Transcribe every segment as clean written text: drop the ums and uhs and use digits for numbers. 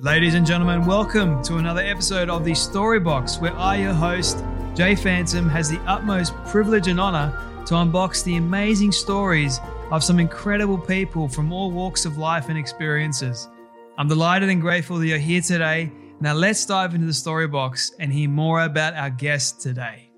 Ladies and gentlemen, welcome to another episode of the Story Box, where I, your host, Jay Phantom, has the utmost privilege and honor to unbox the amazing stories of some incredible people from all walks of life and experiences. I'm delighted and grateful that you're here today. Now let's dive into the story box and hear more about our guest today.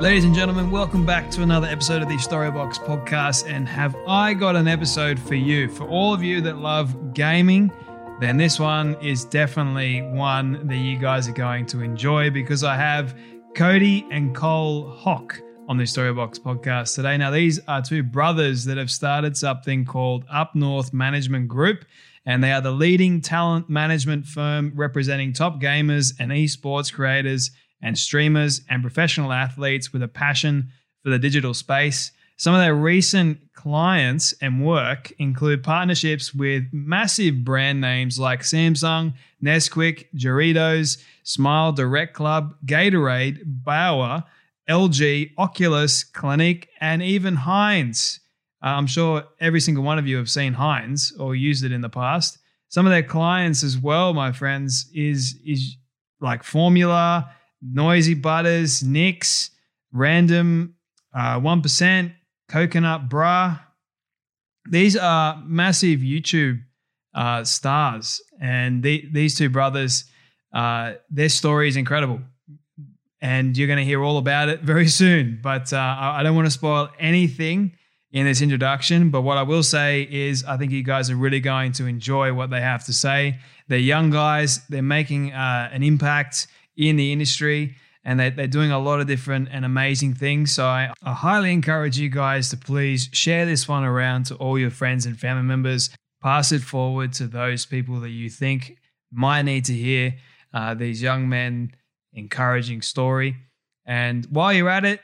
Ladies and gentlemen, welcome back to another episode of the Storybox podcast. And have I got an episode for you? For all of you that love gaming, then this one is definitely one that you guys are going to enjoy, because I have Cody and Cole Hock on the Storybox podcast today. Now, these are two brothers that have started something called Up North Management Group, and they are the leading talent management firm representing top gamers and esports creators and streamers and professional athletes with a passion for the digital space. Some of their recent clients and work include partnerships with massive brand names like Samsung, Nesquik, Jarritos, Smile Direct Club, Gatorade, Bauer, LG, Oculus, Clinique, and even Heinz. I'm sure every single one of you have seen Heinz or used it in the past. Some of their clients as well, my friends, is like Formula, Noisy Butters, Nix, Random, 1%, Coconut Bra. These are massive YouTube stars. And these two brothers, their story is incredible. And you're going to hear all about it very soon. But I don't want to spoil anything in this introduction. But what I will say is I think you guys are really going to enjoy what they have to say. They're young guys. They're making an impact in the industry, and they're doing a lot of different and amazing things. So I highly encourage you guys to please share this one around to all your friends and family members. Pass it forward to those people that you think might need to hear these young men's encouraging story. And while you're at it,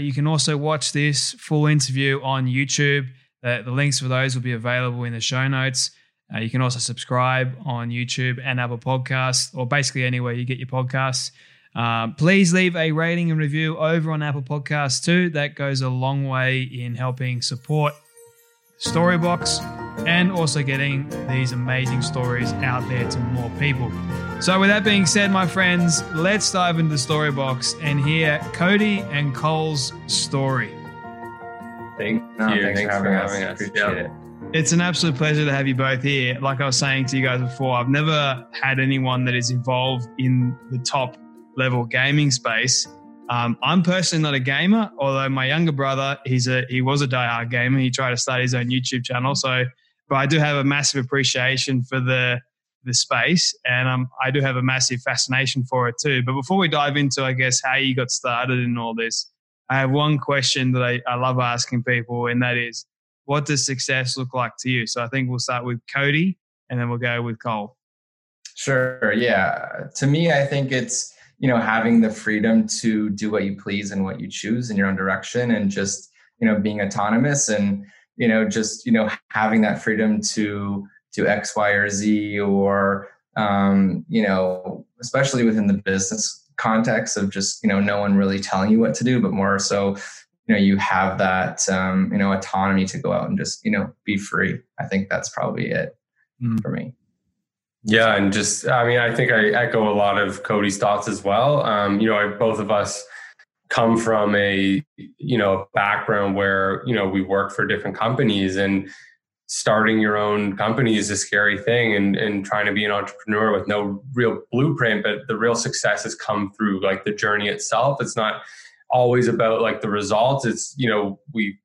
you can also watch this full interview on YouTube. The links for those will be available in the show notes. You can also subscribe on YouTube and Apple Podcasts, or basically anywhere you get your podcasts. Please leave a rating and review over on Apple Podcasts too. That goes a long way in helping support Storybox and also getting these amazing stories out there to more people. So with that being said, my friends, let's dive into Storybox and hear Cody and Cole's story. Thanks for having us. Appreciate it. It's an absolute pleasure to have you both here. Like I was saying to you guys before, I've never had anyone that is involved in the top level gaming space. I'm personally not a gamer, although my younger brother, he was a diehard gamer. He tried to start his own YouTube channel. But I do have a massive appreciation for the space, and I do have a massive fascination for it too. But before we dive into, I guess, how you got started in all this, I have one question that I love asking people, and that is, what does success look like to you? So I think we'll start with Cody and then we'll go with Cole. Sure. Yeah. To me, I think it's, having the freedom to do what you please and what you choose in your own direction, and just, being autonomous and, having that freedom to do X, Y, or Z, or, especially within the business context of just, no one really telling you what to do, but more so, you have that, autonomy to go out and just, be free. I think that's probably it for me. Yeah. And just, I think I echo a lot of Cody's thoughts as well. Both of us come from a, background where, we work for different companies, and starting your own company is a scary thing, and trying to be an entrepreneur with no real blueprint, but the real success has come through like the journey itself. It's not always about like the results. It's, we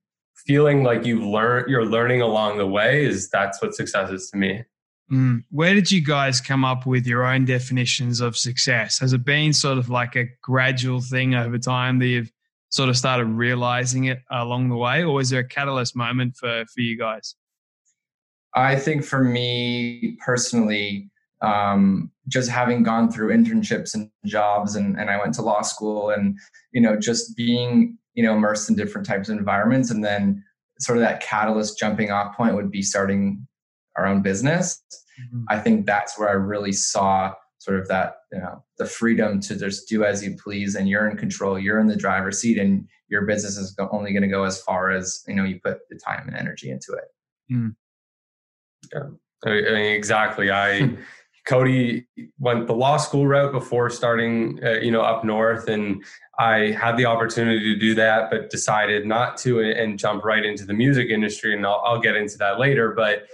feeling like you're learning along the way that's what success is to me. Where did you guys come up with your own definitions of success? Has it been sort of like a gradual thing over time that you've sort of started realizing it along the way? Or is there a catalyst moment for you guys? I think for me personally, just having gone through internships and jobs and I went to law school and, just being, immersed in different types of environments. And then sort of that catalyst jumping off point would be starting our own business. Mm-hmm. I think that's where I really saw sort of that, the freedom to just do as you please, and you're in control, you're in the driver's seat, and your business is only going to go as far as, you put the time and energy into it. Mm. Yeah, exactly. Cody went the law school route before starting, up north, and I had the opportunity to do that, but decided not to and jump right into the music industry. And I'll get into that later, but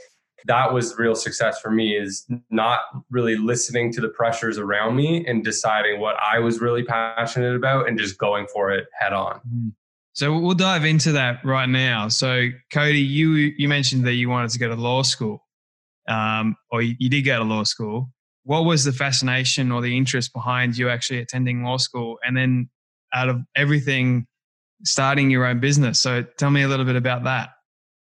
that was real success for me, is not really listening to the pressures around me and deciding what I was really passionate about and just going for it head on. So we'll dive into that right now. So Cody, you mentioned that you wanted to go to law school, or you did go to law school. What was the fascination or the interest behind you actually attending law school? And then out of everything, starting your own business. So tell me a little bit about that.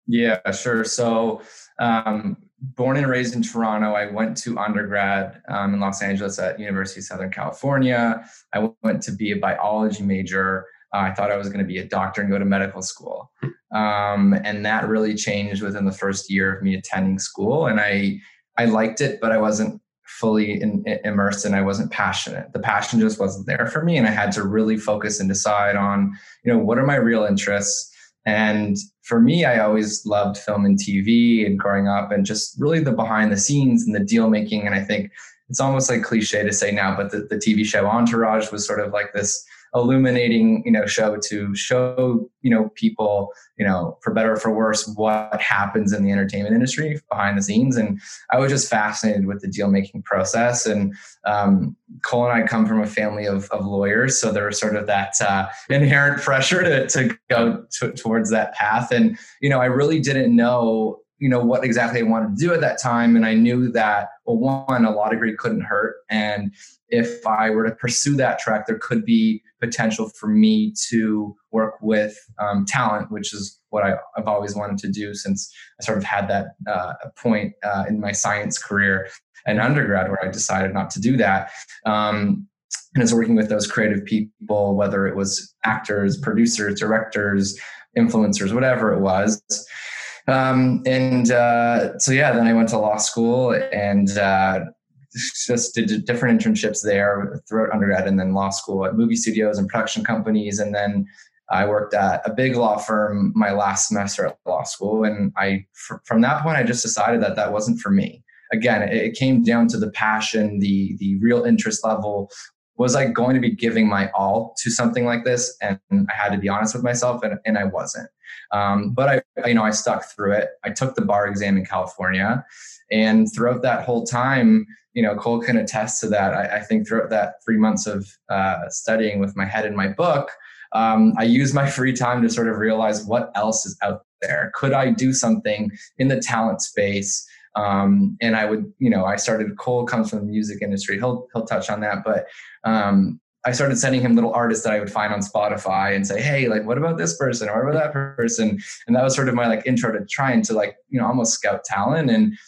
Yeah, sure. So born and raised in Toronto, I went to undergrad in Los Angeles at University of Southern California. I went to be a biology major. I thought I was going to be a doctor and go to medical school. And that really changed within the first year of me attending school. And I liked it, but I wasn't fully immersed, and I wasn't passionate. The passion just wasn't there for me. And I had to really focus and decide on, what are my real interests? And for me, I always loved film and TV and growing up, and just really the behind the scenes and the deal making. And I think it's almost like cliche to say now, but the TV show Entourage was sort of like this illuminating, show to show, people, for better or for worse, what happens in the entertainment industry behind the scenes. And I was just fascinated with the deal making process. And Cole and I come from a family of lawyers, so there was sort of that inherent pressure to go towards that path. And I really didn't know, what exactly I wanted to do at that time. And I knew that, well, one, a law degree couldn't hurt. And if I were to pursue that track, there could be potential for me to work with talent, which is what I've always wanted to do since I sort of had that point in my science career in undergrad where I decided not to do that. And it's working with those creative people, whether it was actors, producers, directors, influencers, whatever it was. Then I went to law school and just did different internships there throughout undergrad and then law school at movie studios and production companies. And then I worked at a big law firm my last semester at law school. And from that point, I just decided that wasn't for me. Again, it came down to the passion, the real interest level. Was I going to be giving my all to something like this? And I had to be honest with myself, and I wasn't. But I stuck through it. I took the bar exam in California, and throughout that whole time, Cole can attest to that. I think throughout that 3 months of studying with my head in my book, I used my free time to sort of realize what else is out there. Could I do something in the talent space? And I would, I started, Cole comes from the music industry. He'll touch on that, but, I started sending him little artists that I would find on Spotify and say, hey, like, what about this person? Or what about that person? And that was sort of my like intro to trying to like, almost scout talent. And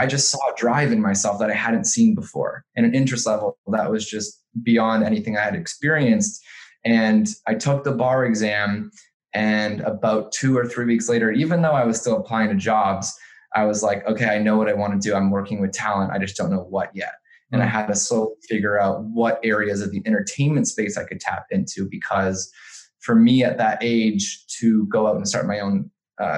I just saw a drive in myself that I hadn't seen before, and an interest level that was just beyond anything I had experienced. And I took the bar exam, and about 2 or 3 weeks later, even though I was still applying to jobs, I was like, okay, I know what I want to do. I'm working with talent. I just don't know what yet. And I had to slowly figure out what areas of the entertainment space I could tap into, because for me at that age to go out and start my own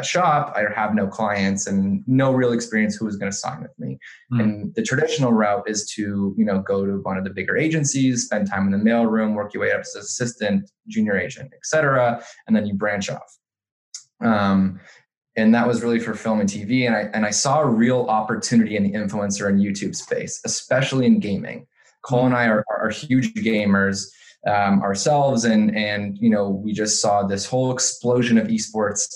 shop, I have no clients and no real experience who was going to sign with me. Mm. And the traditional route is to, you know, go to one of the bigger agencies, spend time in the mailroom, work your way up as assistant, junior agent, et cetera. And then you branch off. And that was really for film and TV. And I saw a real opportunity in the influencer and YouTube space, especially in gaming. Cole and I are huge gamers ourselves. And, you know, we just saw this whole explosion of esports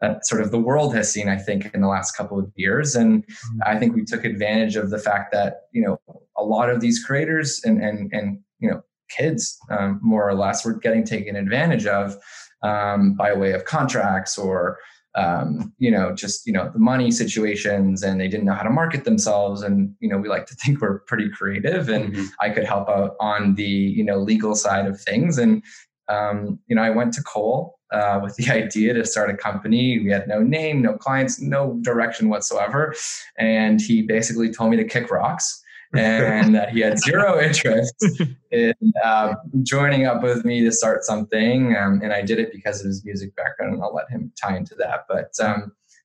that sort of the world has seen, I think, in the last couple of years. And I think we took advantage of the fact that, you know, a lot of these creators and you know, kids more or less were getting taken advantage of by way of contracts or, you know, just, you know, the money situations, and they didn't know how to market themselves. And, you know, we like to think we're pretty creative, and I could help out on the, you know, legal side of things. And, you know, I went to Cole, with the idea to start a company. We had no name, no clients, no direction whatsoever. And he basically told me to kick rocks and that he had zero interest in joining up with me to start something. And I did it because of his music background, and I'll let him tie into that. But,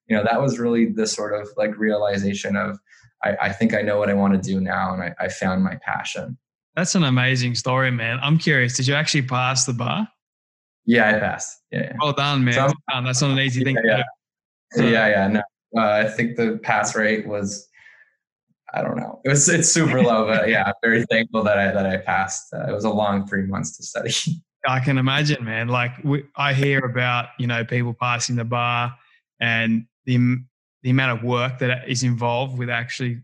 you know, that was really the sort of like realization of, I think I know what I want to do now. And I found my passion. That's an amazing story, man. I'm curious, did you actually pass the bar? Yeah, I passed. Yeah. Well done, man. So, well done. That's not an easy thing to do. No, I think the pass rate was, I don't know. It's super low, but yeah, I'm very thankful that I passed. It was a long 3 months to study. I can imagine, man. Like I hear about, you know, people passing the bar and the amount of work that is involved with actually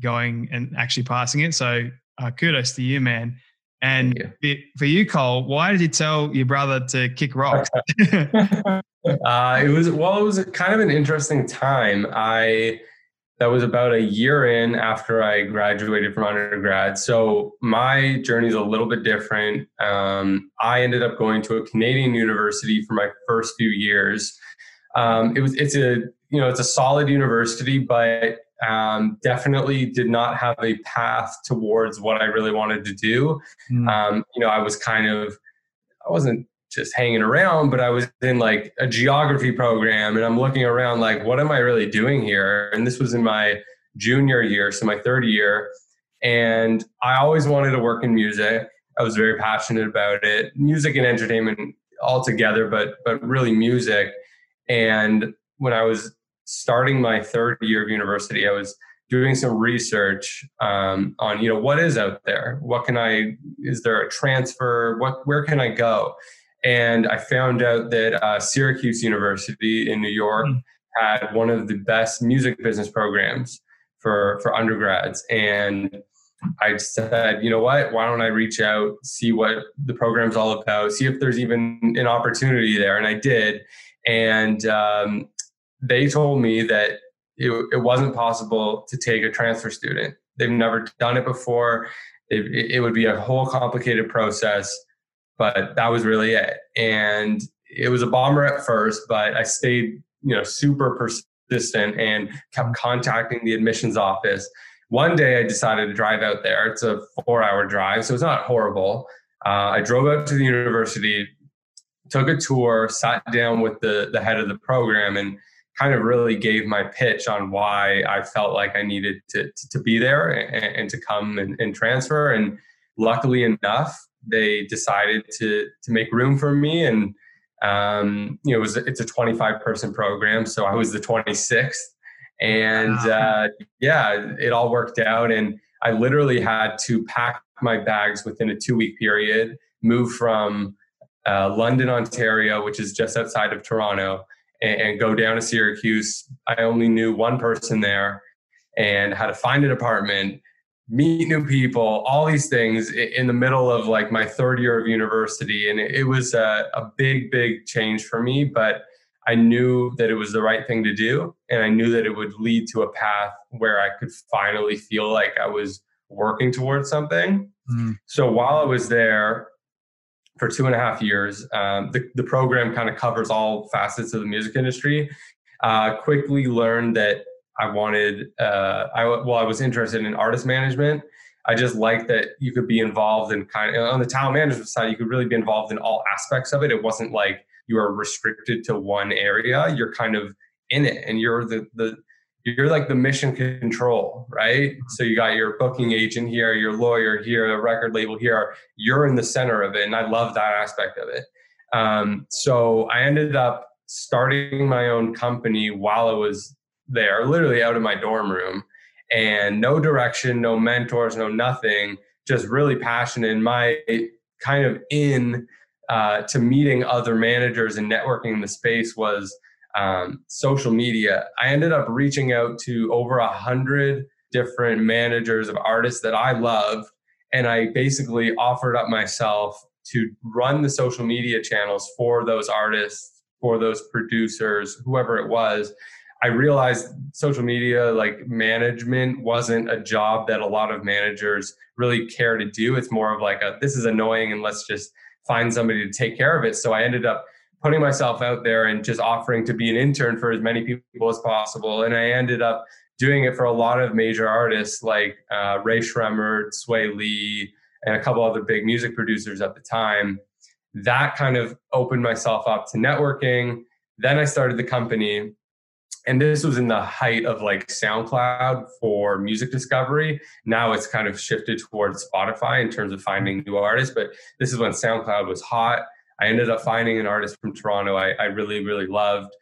going and actually passing it. So kudos to you, man. And for you, Cole, why did you tell your brother to kick rocks? It was kind of an interesting time. That was about a year in after I graduated from undergrad. So my journey is a little bit different. I ended up going to a Canadian university for my first few years. It's a solid university, but definitely did not have a path towards what I really wanted to do. I wasn't just hanging around, but I was in like a geography program, and I'm looking around like, what am I really doing here? And this was in my junior year, so my third year. And I always wanted to work in music. I was very passionate about it, music and entertainment all together, but really music. And when I was starting my third year of university, I was doing some research on, you know, what is out there? Is there a transfer? Where can I go? And I found out that Syracuse University in New York had one of the best music business programs for undergrads. And I said, you know what, why don't I reach out, see what the program's all about, see if there's even an opportunity there. And I did. And, they told me that it wasn't possible to take a transfer student. They've never done it before. It would be a whole complicated process, but that was really it. And it was a bummer at first, but I stayed, you know, super persistent and kept contacting the admissions office. One day I decided to drive out there. It's a 4-hour drive, so it's not horrible. I drove out to the university, took a tour, sat down with the head of the program, and kind of really gave my pitch on why I felt like I needed to be there and to come and transfer. And luckily enough, they decided to make room for me. And, you know, it's a 25-person program. So I was the 26th. And it all worked out. And I literally had to pack my bags within a 2-week period, move from London, Ontario, which is just outside of Toronto, and go down to Syracuse. I only knew one person there and had to find an apartment, meet new people, all these things in the middle of like my third year of university. And it was a big, big change for me, but I knew that it was the right thing to do. And I knew that it would lead to a path where I could finally feel like I was working towards something. Mm. So while I was there, for 2.5 years. The program kind of covers all facets of the music industry. Quickly learned that I wanted, I was interested in artist management. I just liked that you could be involved in on the talent management side, you could really be involved in all aspects of it. It wasn't like you are restricted to one area, you're kind of in it, and you're you're like the mission control, right? So you got your booking agent here, your lawyer here, a record label here. You're in the center of it. And I love that aspect of it. So I ended up starting my own company while I was there, literally out of my dorm room, and no direction, no mentors, no nothing, just really passionate in my kind of to meeting other managers and networking in the space was social media. I ended up reaching out to over 100 different managers of artists that I love. And I basically offered up myself to run the social media channels for those artists, for those producers, whoever it was. I realized social media, like management, wasn't a job that a lot of managers really care to do. It's more of like, this is annoying and let's just find somebody to take care of it. So I ended up putting myself out there and just offering to be an intern for as many people as possible. And I ended up doing it for a lot of major artists like Ray Shremmerd, Sway Lee, and a couple other big music producers at the time. That kind of opened myself up to networking. Then I started the company. And this was in the height of like SoundCloud for music discovery. Now it's kind of shifted towards Spotify in terms of finding new artists, but this is when SoundCloud was hot. I ended up finding an artist from Toronto I really, really loved,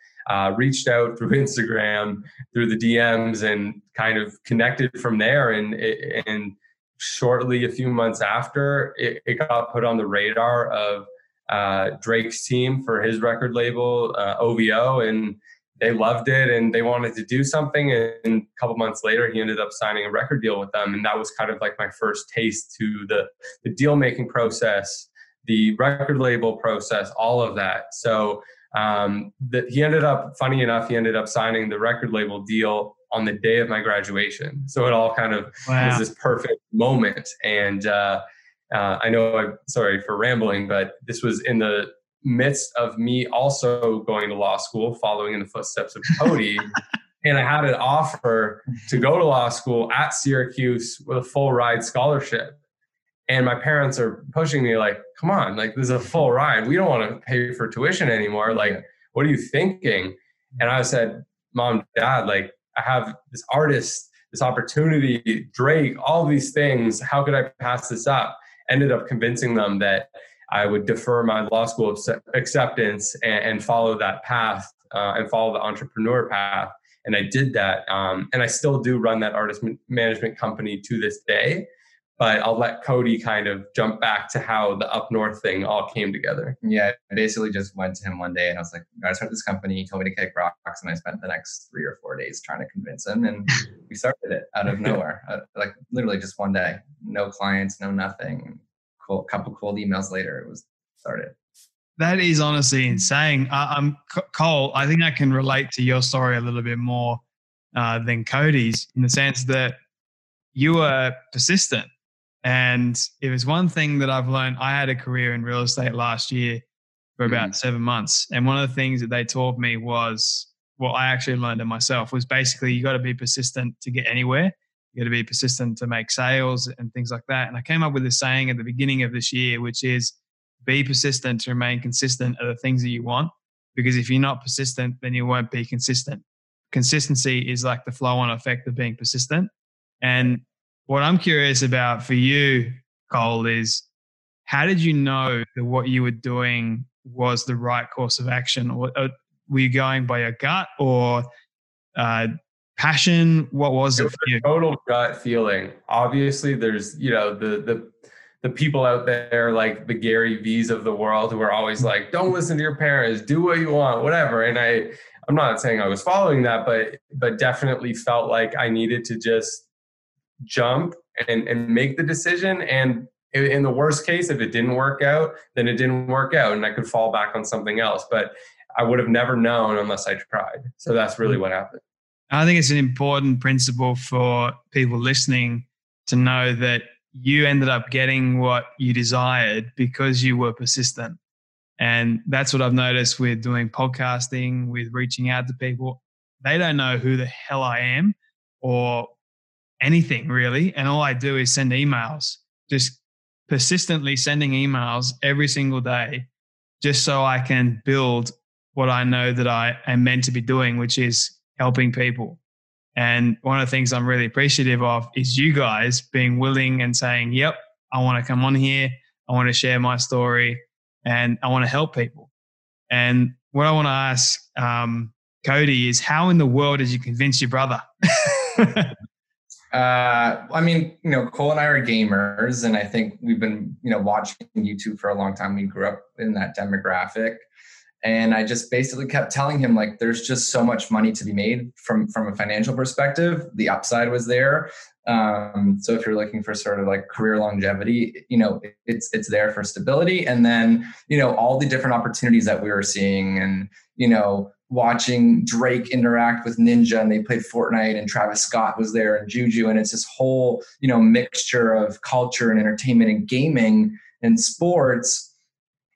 reached out through Instagram, through the DMs, and kind of connected from there. And shortly, a few months after, it got put on the radar of Drake's team for his record label, OVO, and they loved it and they wanted to do something. And a couple months later, he ended up signing a record deal with them. And that was kind of like my first taste to the deal-making process, the record label process, all of that. So he ended up, funny enough, he ended up signing the record label deal on the day of my graduation. So it all kind of was this perfect moment. And I know I'm sorry for rambling, but this was in the midst of me also going to law school, following in the footsteps of Cody. And I had an offer to go to law school at Syracuse with a full ride scholarship. And my parents are pushing me like, come on, like, this is a full ride. We don't want to pay for tuition anymore. Like, what are you thinking? And I said, Mom, Dad, like, I have this artist, this opportunity, Drake, all these things. How could I pass this up? Ended up convincing them that I would defer my law school acceptance and follow that path and follow the entrepreneur path. And I did that. And I still do run that artist management company to this day. But I'll let Cody kind of jump back to how the Up North thing all came together. Yeah, I basically just went to him one day and I was like, I started this company. He told me to kick rocks, and I spent the next 3 or 4 days trying to convince him. And we started it out of nowhere, like literally just one day. No clients, no nothing. Cool, couple cold emails later, it was started. That is honestly insane. Cole, I think I can relate to your story a little bit more than Cody's, in the sense that you were persistent. And it was one thing that I've learned. I had a career in real estate last year for about 7 months. And one of the things that they taught me was, well, I actually learned it myself, was basically you got to be persistent to get anywhere. You got to be persistent to make sales and things like that. And I came up with this saying at the beginning of this year, which is be persistent to remain consistent at the things that you want. Because if you're not persistent, then you won't be consistent. Consistency is like the flow on effect of being persistent. And what I'm curious about for you, Cole, is how did you know that what you were doing was the right course of action? Or were you going by your gut or passion? What was it for you? Total gut feeling. Obviously, there's, you know, the people out there like the Gary V's of the world who are always like, don't listen to your parents, do what you want, whatever. And I'm not saying I was following that, but definitely felt like I needed to just jump and make the decision. And in the worst case, if it didn't work out, then it didn't work out and I could fall back on something else. But I would have never known unless I tried. So that's really what happened. I think it's an important principle for people listening to know that you ended up getting what you desired because you were persistent. And that's what I've noticed with doing podcasting, with reaching out to people. They don't know who the hell I am or anything really. And all I do is send emails, just persistently sending emails every single day just so I can build what I know that I am meant to be doing, which is helping people. And one of the things I'm really appreciative of is you guys being willing and saying, yep, I want to come on here. I want to share my story and I want to help people. And what I want to ask Cody is, how in the world did you convince your brother? I mean, you know, Cole and I are gamers, and I think we've been, you know, watching YouTube for a long time. We grew up in that demographic. And I just basically kept telling him, like, there's just so much money to be made from a financial perspective. The upside was there. So if you're looking for sort of like career longevity, you know, it's there for stability. And then, you know, all the different opportunities that we were seeing and, you know, watching Drake interact with Ninja and they played Fortnite and Travis Scott was there and Juju. And it's this whole, you know, mixture of culture and entertainment and gaming and sports.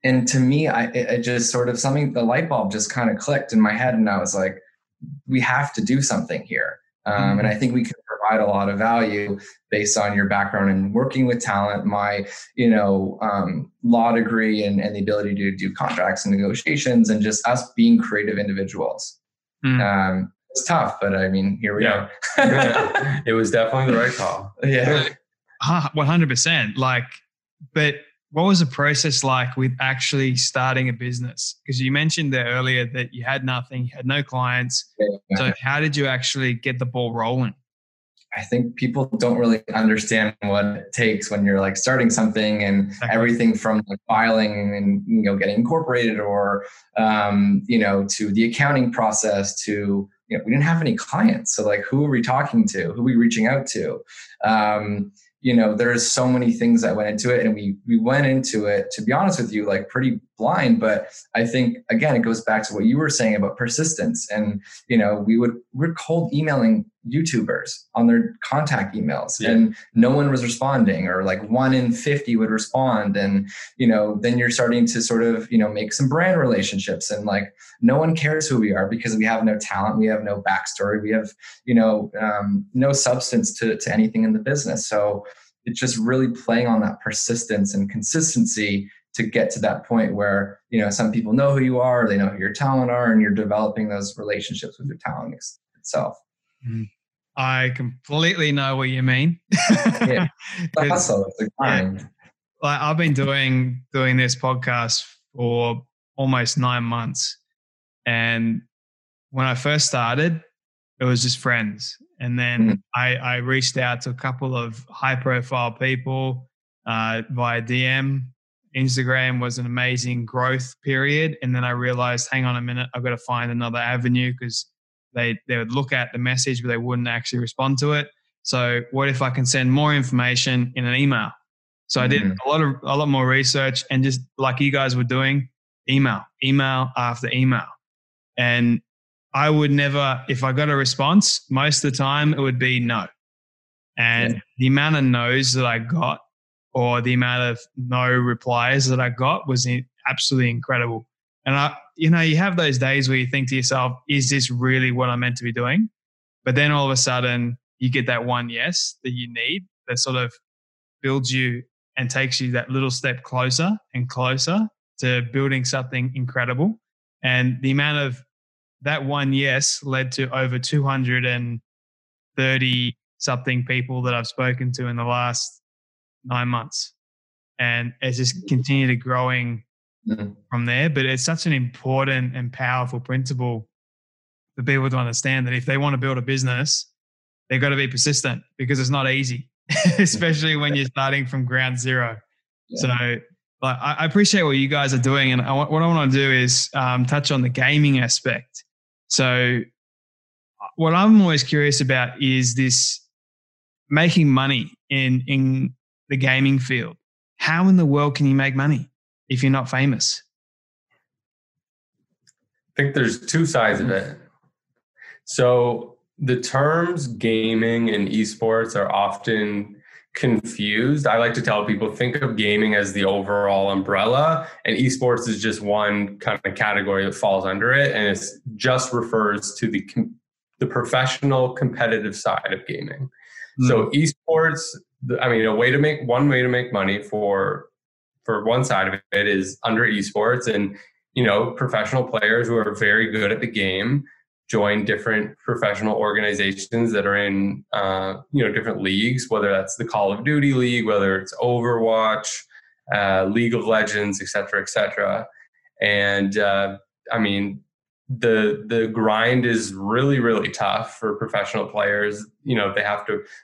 And to me, it just sort of something, the light bulb just kind of clicked in my head. And I was like, we have to do something here. And I think we can provide a lot of value based on your background and working with talent, my, you know, law degree and the ability to do contracts and negotiations and just us being creative individuals. It's tough, but I mean, here we are. Yeah. It was definitely the right call. Yeah. 100%. Like, but what was the process like with actually starting a business? Because you mentioned there earlier that you had nothing, you had no clients. Yeah. So how did you actually get the ball rolling? I think people don't really understand what it takes when you're like starting something and everything from like filing and, you know, getting incorporated or, you know, to the accounting process to, you know, we didn't have any clients. So like, who are we talking to? Who are we reaching out to? You know, there's so many things that went into it, and we went into it, to be honest with you, like pretty blind. But I think, again, it goes back to what you were saying about persistence. And, you know, we're cold emailing YouTubers on their contact emails and no one was responding, or like one in 50 would respond. And, you know, then you're starting to sort of, you know, make some brand relationships, and like, no one cares who we are because we have no talent. We have no backstory. We have, you know, no substance to anything in the business. So it's just really playing on that persistence and consistency to get to that point where, you know, some people know who you are, they know who your talent are, and you're developing those relationships with your talent itself. I completely know what you mean. Yeah. The hustle, the grind. Yeah. Like, I've been doing this podcast for almost 9 months. And when I first started, it was just friends. And then I reached out to a couple of high profile people via DM. Instagram was an amazing growth period. And then I realized, hang on a minute, I've got to find another avenue, because they would look at the message, but they wouldn't actually respond to it. So what if I can send more information in an email? So I did a lot more research, and just like you guys were doing, email after email. And I would never, if I got a response, most of the time it would be no. And the amount of no's that I got, or the amount of no replies that I got, was absolutely incredible. And I, you know, you have those days where you think to yourself, is this really what I'm meant to be doing? But then all of a sudden you get that one yes that you need, that sort of builds you and takes you that little step closer and closer to building something incredible. And the amount of that one yes led to over 230 something people that I've spoken to in the last 9 months. And it's just continued to growing from there. But it's such an important and powerful principle for people to understand, that if they want to build a business, they've got to be persistent, because it's not easy, especially when you're starting from ground zero. Yeah. So like, I appreciate what you guys are doing. And what I want to do is touch on the gaming aspect. So what I'm always curious about is this making money in the gaming field. How in the world can you make money if you're not famous? I think there's two sides of it. So the terms gaming and esports are often confused. I like to tell people, think of gaming as the overall umbrella, and esports is just one kind of category that falls under it. And it just refers to the professional competitive side of gaming. So esports, I mean, one way to make money for for one side of it is under esports, and, you know, professional players who are very good at the game join different professional organizations that are in, you know, different leagues, whether that's the Call of Duty League, whether it's Overwatch, League of Legends, et cetera, et cetera. And, I mean, the grind is really, really tough for professional players. You know,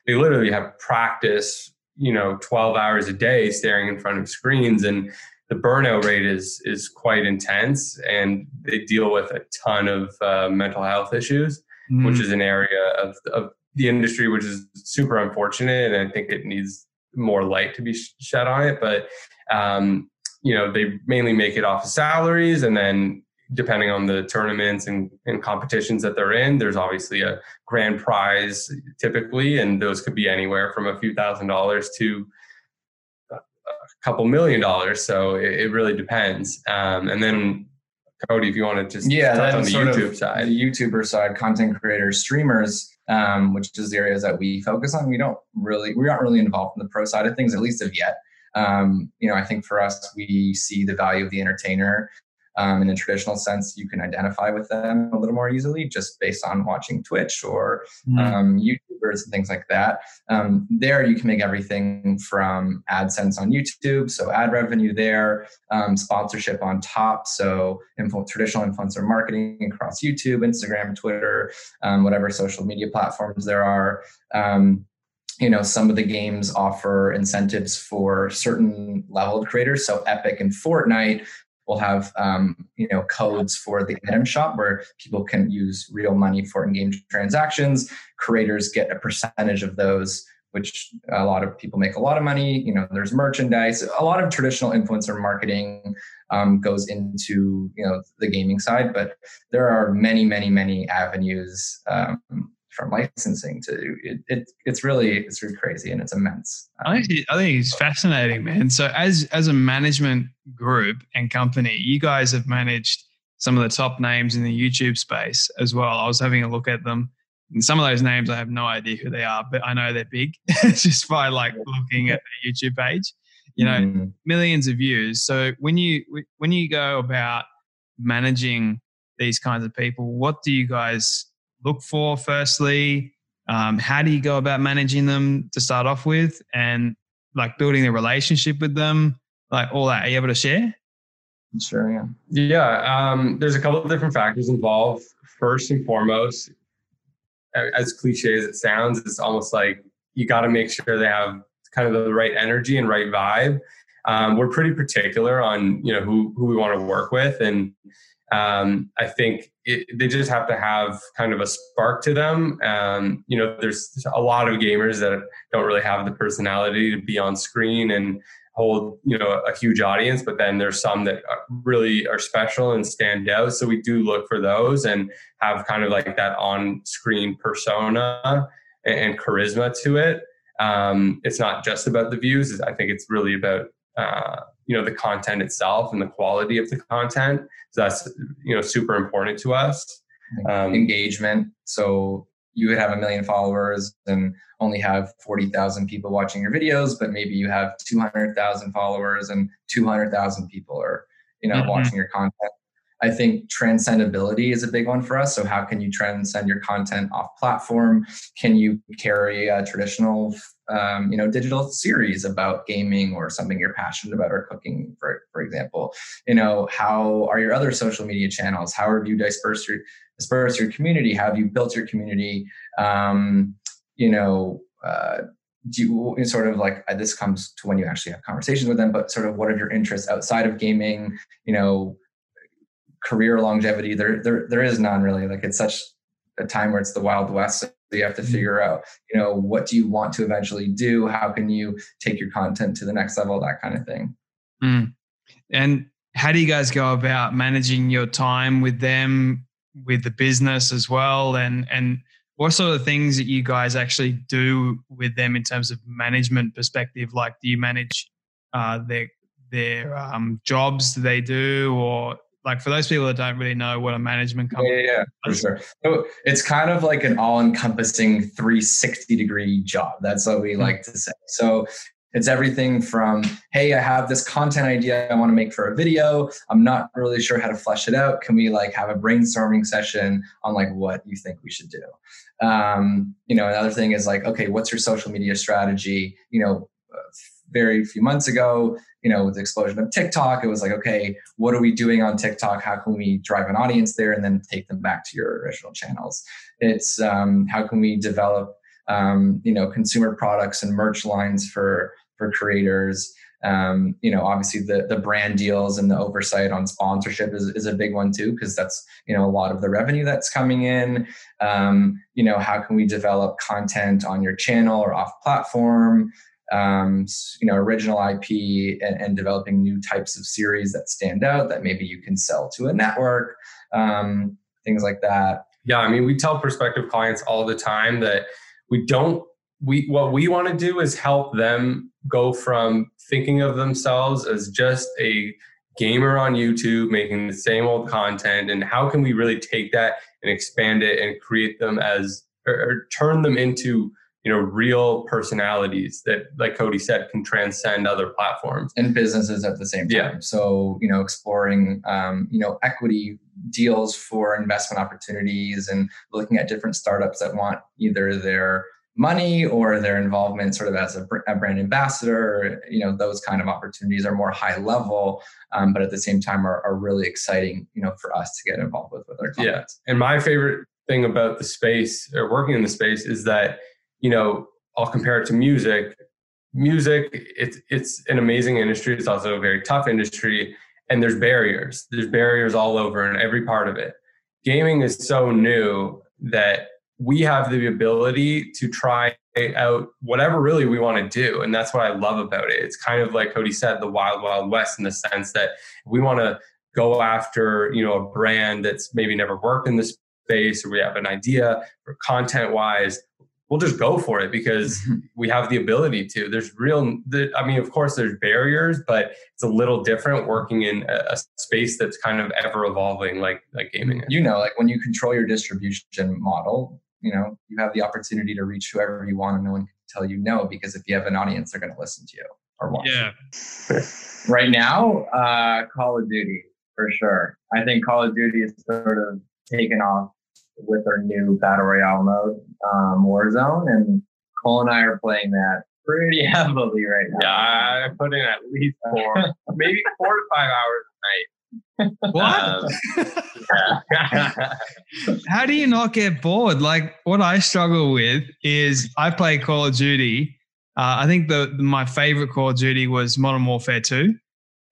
they literally have practice, you know, 12 hours a day staring in front of screens, and the burnout rate is quite intense, and they deal with a ton of mental health issues, which is an area of the industry, which is super unfortunate. And I think it needs more light to be shed on it, but you know, they mainly make it off of salaries, and then depending on the tournaments and competitions that they're in, there's obviously a grand prize typically, and those could be anywhere from a few $1,000s to a couple $1,000,000. So it really depends. And then Cody, if you want to just touch on the YouTube side, the YouTuber side, content creators, streamers, which is the areas that we focus on. We aren't really involved in the pro side of things, at least of yet. You know, I think for us, we see the value of the entertainer. In a traditional sense, you can identify with them a little more easily just based on watching Twitch or YouTubers and things like that. There you can make everything from AdSense on YouTube, so ad revenue there, sponsorship on top, so traditional influencer marketing across YouTube, Instagram, Twitter, whatever social media platforms there are. You know, some of the games offer incentives for certain level of creators, so Epic and Fortnite will have, you know, codes for the item shop where people can use real money for in-game transactions. Creators get a percentage of those, which a lot of people make a lot of money. You know, there's merchandise. A lot of traditional influencer marketing goes into, you know, the gaming side, but there are many, many, many avenues from licensing to it's really crazy, and it's immense. I think it's fascinating, man. So as a management group and company, you guys have managed some of the top names in the YouTube space as well. I was having a look at them, and some of those names I have no idea who they are, but I know they're big just by like looking at the YouTube page, you know, millions of views. So when you go about managing these kinds of people, what do you guys look for firstly? How do you go about managing them to start off with, and like building the relationship with them, like all that? Are you able to share? Sure, yeah. Yeah, there's a couple of different factors involved. First and foremost, as cliche as it sounds, it's almost like you got to make sure they have kind of the right energy and right vibe. We're pretty particular on, you know, who we want to work with, and I think they just have to have kind of a spark to them. You know, there's a lot of gamers that don't really have the personality to be on screen and hold, you know, a huge audience, but then there's some that really are special and stand out. So we do look for those and have kind of like that on-screen persona and charisma to it. It's not just about the views. I think it's really about, you know, the content itself and the quality of the content. So that's, you know, super important to us. Engagement. So you would have 1 million followers and only have 40,000 people watching your videos, but maybe you have 200,000 followers and 200,000 people are, you know, watching your content. I think transcendability is a big one for us. So how can you transcend your content off platform? Can you carry a traditional, you know, digital series about gaming or something you're passionate about, or cooking, for example? You know, how are your other social media channels? How have you dispersed your community? How have you built your community? You know, do you sort of like, this comes to when you actually have conversations with them, but sort of what are your interests outside of gaming? You know, career longevity, there is none really. Like, it's such a time where it's the Wild West, so you have to figure out, you know, what do you want to eventually do? How can you take your content to the next level? That kind of thing. And how do you guys go about managing your time with them, with the business as well? And what sort of things that you guys actually do with them in terms of management perspective? Like, do you manage their jobs that they do, or like, for those people that don't really know what a management company is. Yeah, for sure. So it's kind of like an all-encompassing 360-degree job. That's what we like to say. So It's everything from, hey, I have this content idea I want to make for a video. I'm not really sure how to flesh it out. Can we like have a brainstorming session on like what you think we should do? Another thing is like, okay, what's your social media strategy? Very few months ago, with the explosion of TikTok, it was like, okay, what are we doing on TikTok? How can we drive an audience there and then take them back to your original channels? It's how can we develop, consumer products and merch lines for creators. Obviously the brand deals and the oversight on sponsorship is a big one too, because that's, a lot of the revenue that's coming in. How can we develop content on your channel or off platform? Original IP and developing new types of series that stand out that maybe you can sell to a network, things like that. Yeah. I mean, we tell prospective clients all the time that what we want to do is help them go from thinking of themselves as just a gamer on YouTube, making the same old content. And how can we really take that and expand it and create them as, or turn them into real personalities that, like Cody said, can transcend other platforms and businesses at the same time. Yeah. So, exploring, equity deals for investment opportunities and looking at different startups that want either their money or their involvement sort of as a brand ambassador, those kind of opportunities are more high level, but at the same time are really exciting, for us to get involved with our clients. Yeah. And my favorite thing about the space or working in the space is that I'll compare it to music. Music, it's an amazing industry. It's also a very tough industry. And there's barriers. There's barriers all over in every part of it. Gaming is so new that we have the ability to try out whatever really we want to do. And that's what I love about it. It's kind of like Cody said, the wild, wild west, in the sense that we want to go after, a brand that's maybe never worked in this space, or we have an idea for content-wise. We'll just go for it because we have the ability to. Of course, there's barriers, but it's a little different working in a space that's kind of ever evolving, like gaming. Like when you control your distribution model, you have the opportunity to reach whoever you want, and no one can tell you no, because if you have an audience, they're going to listen to you or watch. Yeah. Right now, Call of Duty for sure. I think Call of Duty is sort of taken off with our new battle royale mode, Warzone, and Cole and I are playing that pretty heavily right now. Yeah, I put in at least 4 to 5 hours a night. How do you not get bored? Like, what I struggle with is I play Call of Duty. I think my favorite Call of Duty was Modern Warfare 2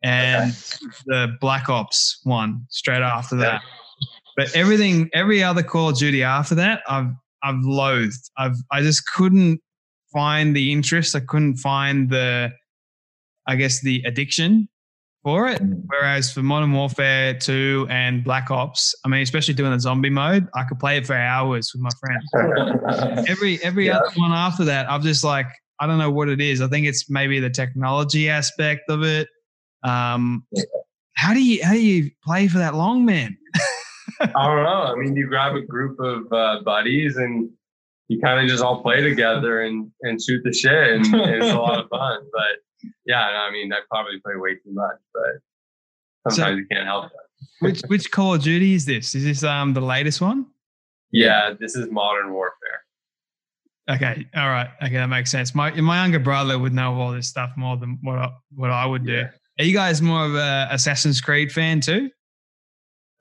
and the Black Ops one straight after that. But every other Call of Duty after that, I've loathed. I just couldn't find the interest. I couldn't find the addiction for it. Whereas for Modern Warfare 2 and Black Ops, especially doing the zombie mode, I could play it for hours with my friends. Every other one after that, I'm just like, I don't know what it is. I think it's maybe the technology aspect of it. How do you play for that long, man? I don't know. You grab a group of buddies and you kind of just all play together and shoot the shit, and it's a lot of fun. But yeah, I probably play way too much, but sometimes you can't help that. Which Call of Duty is this? Is this the latest one? Yeah, this is Modern Warfare. Okay, all right. Okay, that makes sense. My younger brother would know all this stuff more than what I would do. Yeah. Are you guys more of a Assassin's Creed fan too?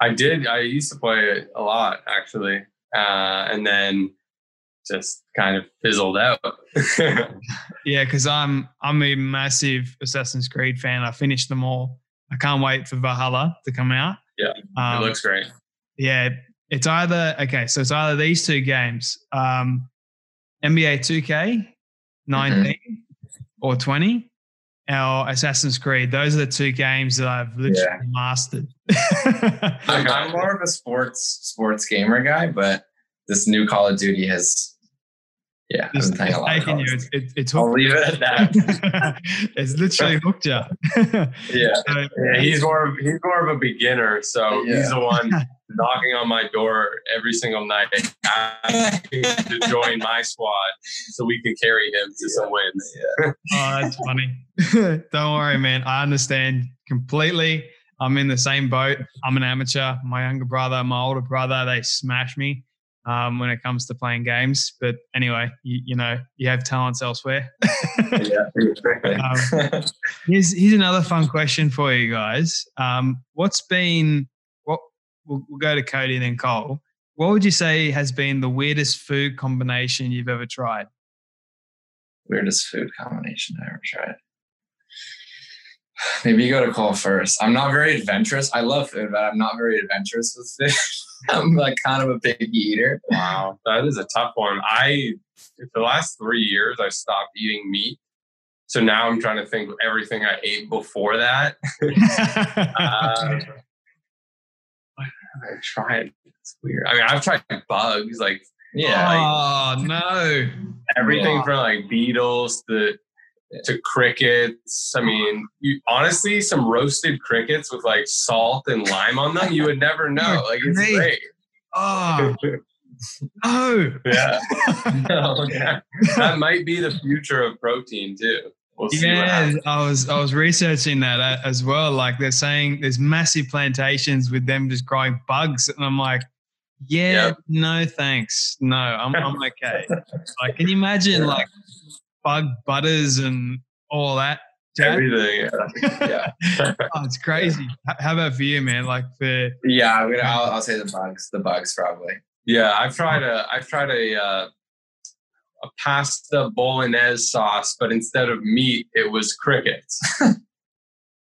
I did. I used to play it a lot, actually, and then just kind of fizzled out. Yeah, because I'm a massive Assassin's Creed fan. I finished them all. I can't wait for Valhalla to come out. Yeah, it looks great. Yeah, it's either these two games, NBA 2K 19 or 20. Our Assassin's Creed. Those are the two games that I've literally mastered. I'm more of a sports gamer guy, but this new Call of Duty has Yeah, it's taking you. It's hooked. I'll leave it at that. It's literally hooked you. Yeah. He's more of a beginner, so he's the one knocking on my door every single night asking to join my squad so we can carry him to some wins. Yeah. Oh, that's funny. Don't worry, man. I understand completely. I'm in the same boat. I'm an amateur. My younger brother, my older brother, they smash me when it comes to playing games. But anyway, you have talents elsewhere. Yeah, exactly. Here's another fun question for you guys. We'll go to Cody and then Cole. What would you say has been the weirdest food combination you've ever tried? Weirdest food combination I ever tried. Maybe you go to Cole first. I'm not very adventurous. I love food, but I'm not very adventurous with food. I'm like kind of a picky eater. Wow, that is a tough one. For the last 3 years, I stopped eating meat. So now I'm trying to think of everything I ate before that. What have I tried? It's weird. I mean, I've tried bugs. No. Everything from like beetles to crickets. I mean, honestly, some roasted crickets with like salt and lime on them, you would never know. Like, it's great. Oh, no. Yeah. Yeah. That might be the future of protein too. We'll see what happens. I was researching that as well. Like, they're saying there's massive plantations with them just growing bugs. And I'm like, no, thanks. No, I'm okay. Like, can you imagine like bug butters and all that? Dad? Everything. Yeah. Oh, it's crazy. Yeah. How about for you, man? Like I'll say the bugs. The bugs probably. Yeah, I've tried a pasta bolognese sauce, but instead of meat, it was crickets.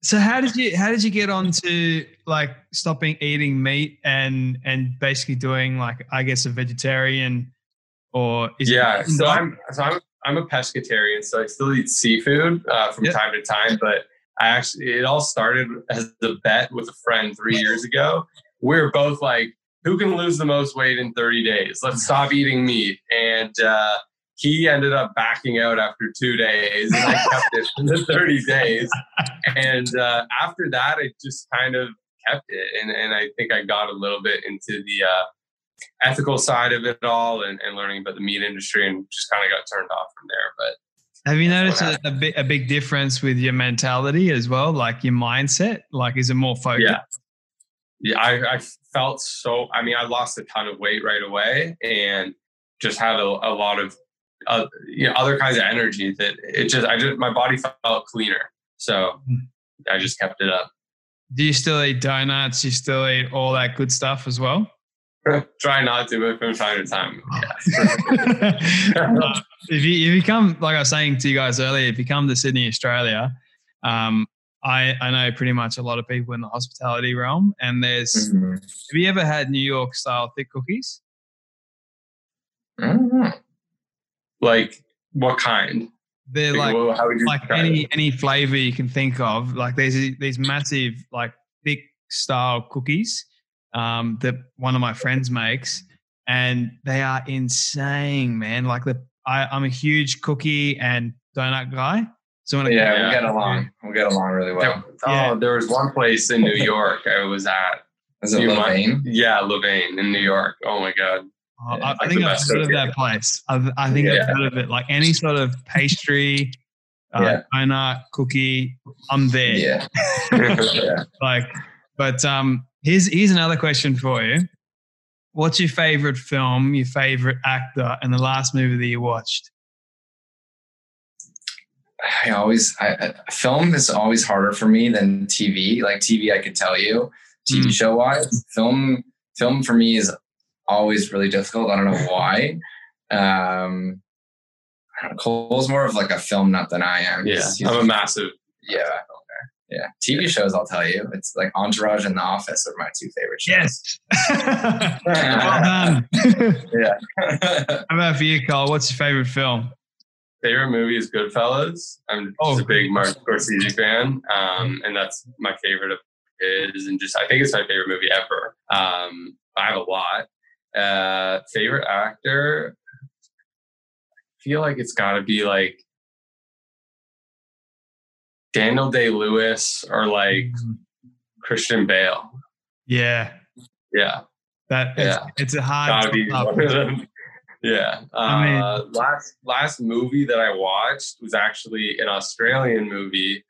So how did you get on to like stopping eating meat and basically doing like, I guess, a vegetarian or I'm a pescatarian, so I still eat seafood from time to time. But it all started as a bet with a friend 3 years ago. We were both like, who can lose the most weight in 30 days? Let's stop eating meat. And he ended up backing out after 2 days, and I kept it for the 30 days. And after that, I just kind of kept it. And I think I got a little bit into the ethical side of it all and learning about the meat industry, and just kind of got turned off from there. But have you noticed a big difference with your mentality as well? Like your mindset, like is it more focused? Yeah. I felt so, I mean, I lost a ton of weight right away and just had a lot of other kinds of energy that my body felt cleaner. So I just kept it up. Do you still eat donuts? You still eat all that good stuff as well? Try not to, but from time to time. Yes. If you come, like I was saying to you guys earlier, if you come to Sydney, Australia, I know pretty much a lot of people in the hospitality realm. And have you ever had New York style thick cookies? Mm-hmm. Like what kind? They're like any flavor you can think of. Like there's these massive like thick style cookies that one of my friends makes, and they are insane, man. Like I'm a huge cookie and donut guy. So when we'll get along really well. There was one place in New York I was at. Is it Levain? Yeah, Levain in New York. Oh my God. Oh, yeah, I think I've heard of that place. I've heard of it. Like any sort of pastry, donut, cookie, I'm there. Yeah. Here's another question for you. What's your favorite film, your favorite actor, and the last movie that you watched? Film is always harder for me than TV. Like TV, I could tell you, TV show wise. Film for me is always really difficult. I don't know why. Cole's more of like a film nut than I am. Yeah, I'm a massive. Yeah. Yeah, TV shows, I'll tell you. It's like Entourage and The Office are my two favorite shows. Yes. Well done. Yeah. How about for you, Cole? What's your favorite film? Favorite movie is Goodfellas. I'm just a big Martin Scorsese fan, and that's my favorite of his. And just, I think it's my favorite movie ever. I have a lot. Favorite actor? feel like it's got to be like Daniel Day-Lewis or like Christian Bale. Yeah. Yeah. It's a hard one. Yeah. I mean, last movie that I watched was actually an Australian movie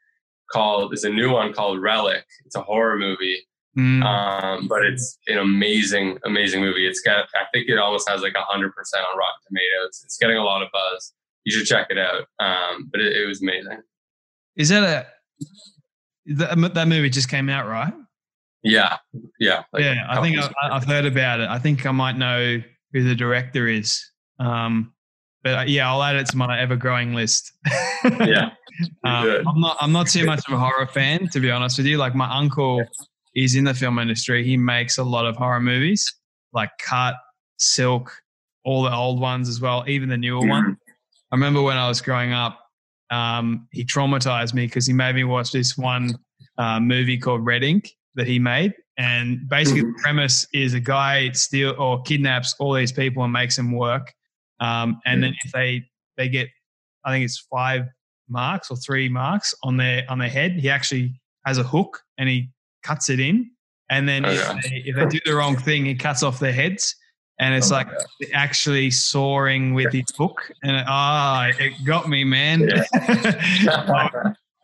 it's a new one called Relic. It's a horror movie. But it's an amazing, amazing movie. It's got, I think it almost has like 100% on Rotten Tomatoes. It's getting a lot of buzz. You should check it out. But it was amazing. Is that movie just came out, right? Yeah. Yeah. I think I've heard about it. I think I might know who the director is. But yeah, I'll add it to my ever-growing list. Yeah. I'm not too much of a horror fan, to be honest with you. Like my uncle is in the film industry. He makes a lot of horror movies, like Cut, Silk, all the old ones as well, even the newer one. I remember when I was growing up, he traumatized me because he made me watch this one movie called Red Ink that he made. And basically the premise is a guy steals or kidnaps all these people and makes them work. And then if they get, I think it's 5 marks or 3 marks on their head, he actually has a hook and he cuts it in. And then if they do the wrong thing, he cuts off their heads. And it's actually sawing with his hook. And it got me, man. Yeah.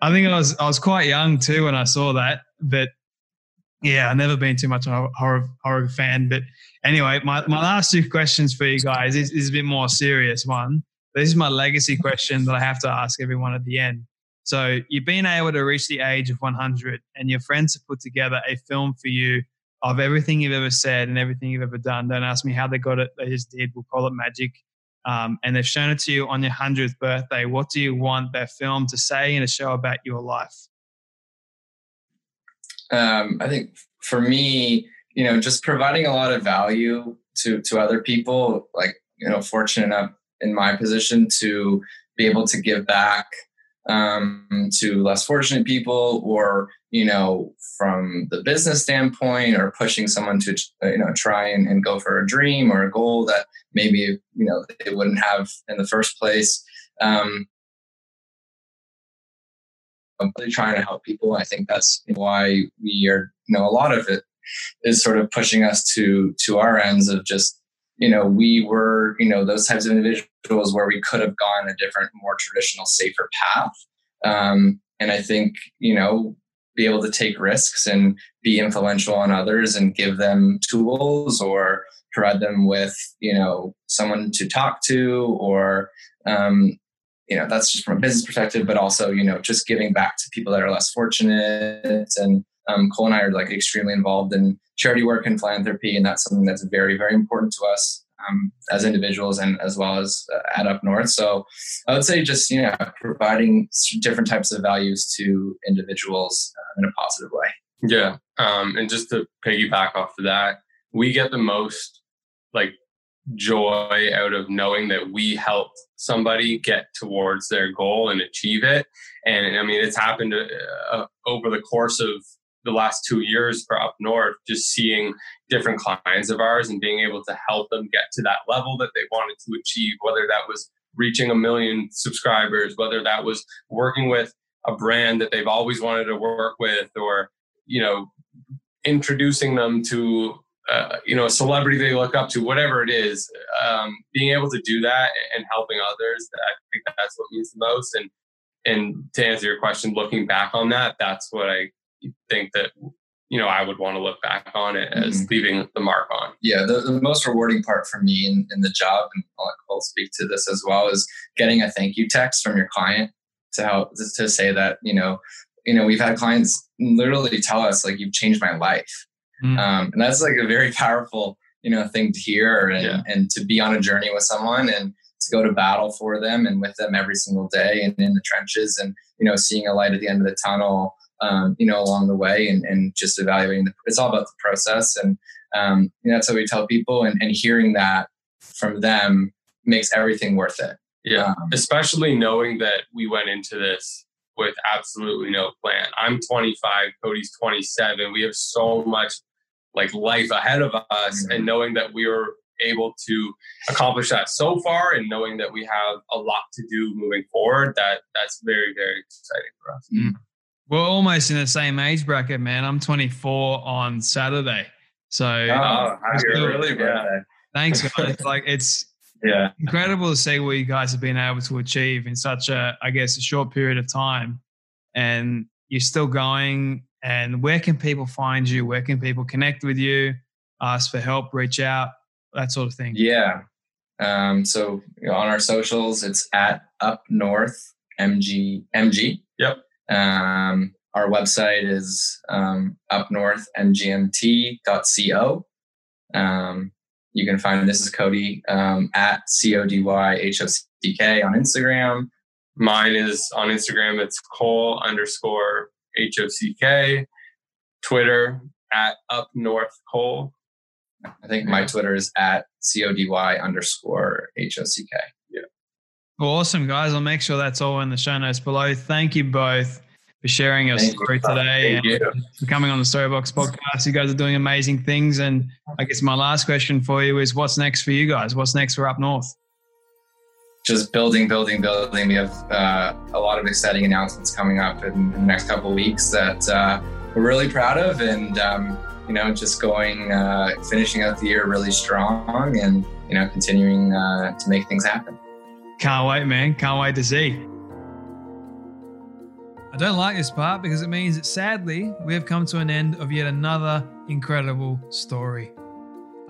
I think I was quite young too when I saw that, but yeah, I've never been too much of a horror fan. But anyway, my last two questions for you guys is a bit more serious one. This is my legacy question that I have to ask everyone at the end. So you've been able to reach the age of 100 and your friends have put together a film for you of everything you've ever said and everything you've ever done. Don't ask me how they got it. They just did. We'll call it magic. And they've shown it to you on your 100th birthday. What do you want that film to say in a show about your life? I think for me, you know, just providing a lot of value to other people, like, you know, fortunate enough in my position to be able to give back to less fortunate people, or, you know, from the business standpoint, or pushing someone to, you know, try and go for a dream or a goal that maybe, you know, they wouldn't have in the first place. I'm really trying to help people. I think that's why we are, you know, a lot of it is sort of pushing us to our ends of just, you know, we were, you know, those types of individuals where we could have gone a different, more traditional, safer path. And I think, you know, be able to take risks and be influential on others and give them tools or provide them with, you know, someone to talk to, or, you know, that's just from a business perspective, but also, you know, just giving back to people that are less fortunate. And Cole and I are like extremely involved in charity work and philanthropy. And that's something that's very, very important to us as individuals and as well as at Up North. So I would say just, you know, providing different types of values to individuals in a positive way. Yeah. And just to piggyback off of that, we get the most like joy out of knowing that we helped somebody get towards their goal and achieve it. And I mean, it's happened over the course of the last 2 years for Up North, just seeing different clients of ours and being able to help them get to that level that they wanted to achieve, whether that was reaching 1 million subscribers, whether that was working with a brand that they've always wanted to work with, or, you know, introducing them to you know, a celebrity they look up to, whatever it is, being able to do that and helping others, I think that's what means the most. And to answer your question, looking back on that, that's what I think that, you know, I would want to look back on it as leaving the mark on. Yeah, the most rewarding part for me in the job, and I'll let Cole speak to this as well, is getting a thank you text from your client to say that, you know, we've had clients literally tell us like, you've changed my life. And that's like a very powerful, you know, thing to hear and to be on a journey with someone and to go to battle for them and with them every single day and in the trenches and, you know, seeing a light at the end of the tunnel, you know, along the way and just evaluating it's all about the process. And, you know, that's what we tell people, and hearing that from them makes everything worth it. Yeah. Especially knowing that we went into this with absolutely no plan. I'm 25, Cody's 27. We have so much like life ahead of us, and knowing that we were able to accomplish that so far, and knowing that we have a lot to do moving forward, that's very, very exciting for us. Mm. We're almost in the same age bracket, man. I'm 24 on Saturday. So really, yeah. Thanks, guys. It's incredible to see what you guys have been able to achieve in such a short period of time. And you're still going. And where can people find you? Where can people connect with you? Ask for help, reach out, that sort of thing. Yeah. So on our socials, it's at Up North MG. Yep. Our website is upnorthmgmt.co. You can find, this is Cody, at CODYHOCK on Instagram. Mine is on Instagram, it's Cole_HOCK. Twitter, at UpNorthCole. I think my Twitter is at CODY_HOCK. Yeah. Well, awesome, guys. I'll make sure that's all in the show notes below. Thank you both for sharing your story today and for coming on the Storybox podcast. You guys are doing amazing things. And I guess my last question for you is, what's next for you guys? What's next for Up North? Just building. We have a lot of exciting announcements coming up in the next couple of weeks that we're really proud of. And, just going, finishing out the year really strong and, continuing to make things happen. Can't wait, man. Can't wait to see. I don't like this part because it means that sadly we have come to an end of yet another incredible story.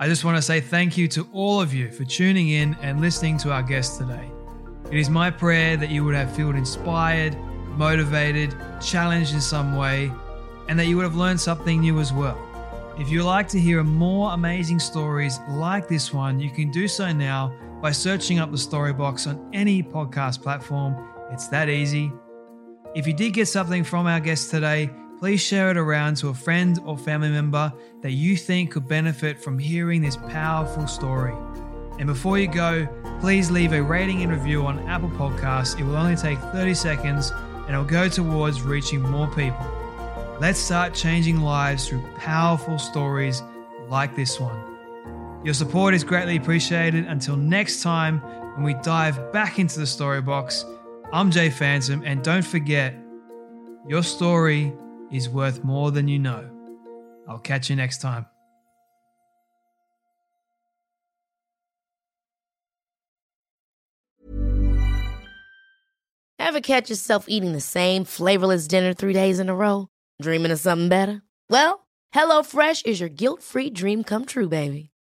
I just want to say thank you to all of you for tuning in and listening to our guest today. It is my prayer that you would have felt inspired, motivated, challenged in some way, and that you would have learned something new as well. If you like to hear more amazing stories like this one, you can do so now by searching up the Story Box on any podcast platform. It's that easy. If you did get something from our guest today, please share it around to a friend or family member that you think could benefit from hearing this powerful story. And before you go, please leave a rating and review on Apple Podcasts. It will only take 30 seconds and it'll go towards reaching more people. Let's start changing lives through powerful stories like this one. Your support is greatly appreciated. Until next time, when we dive back into the Story Box, I'm Jay Phantom, and don't forget, your story is worth more than you know. I'll catch you next time. Ever catch yourself eating the same flavorless dinner 3 days in a row? Dreaming of something better? Well, HelloFresh is your guilt-free dream come true, baby.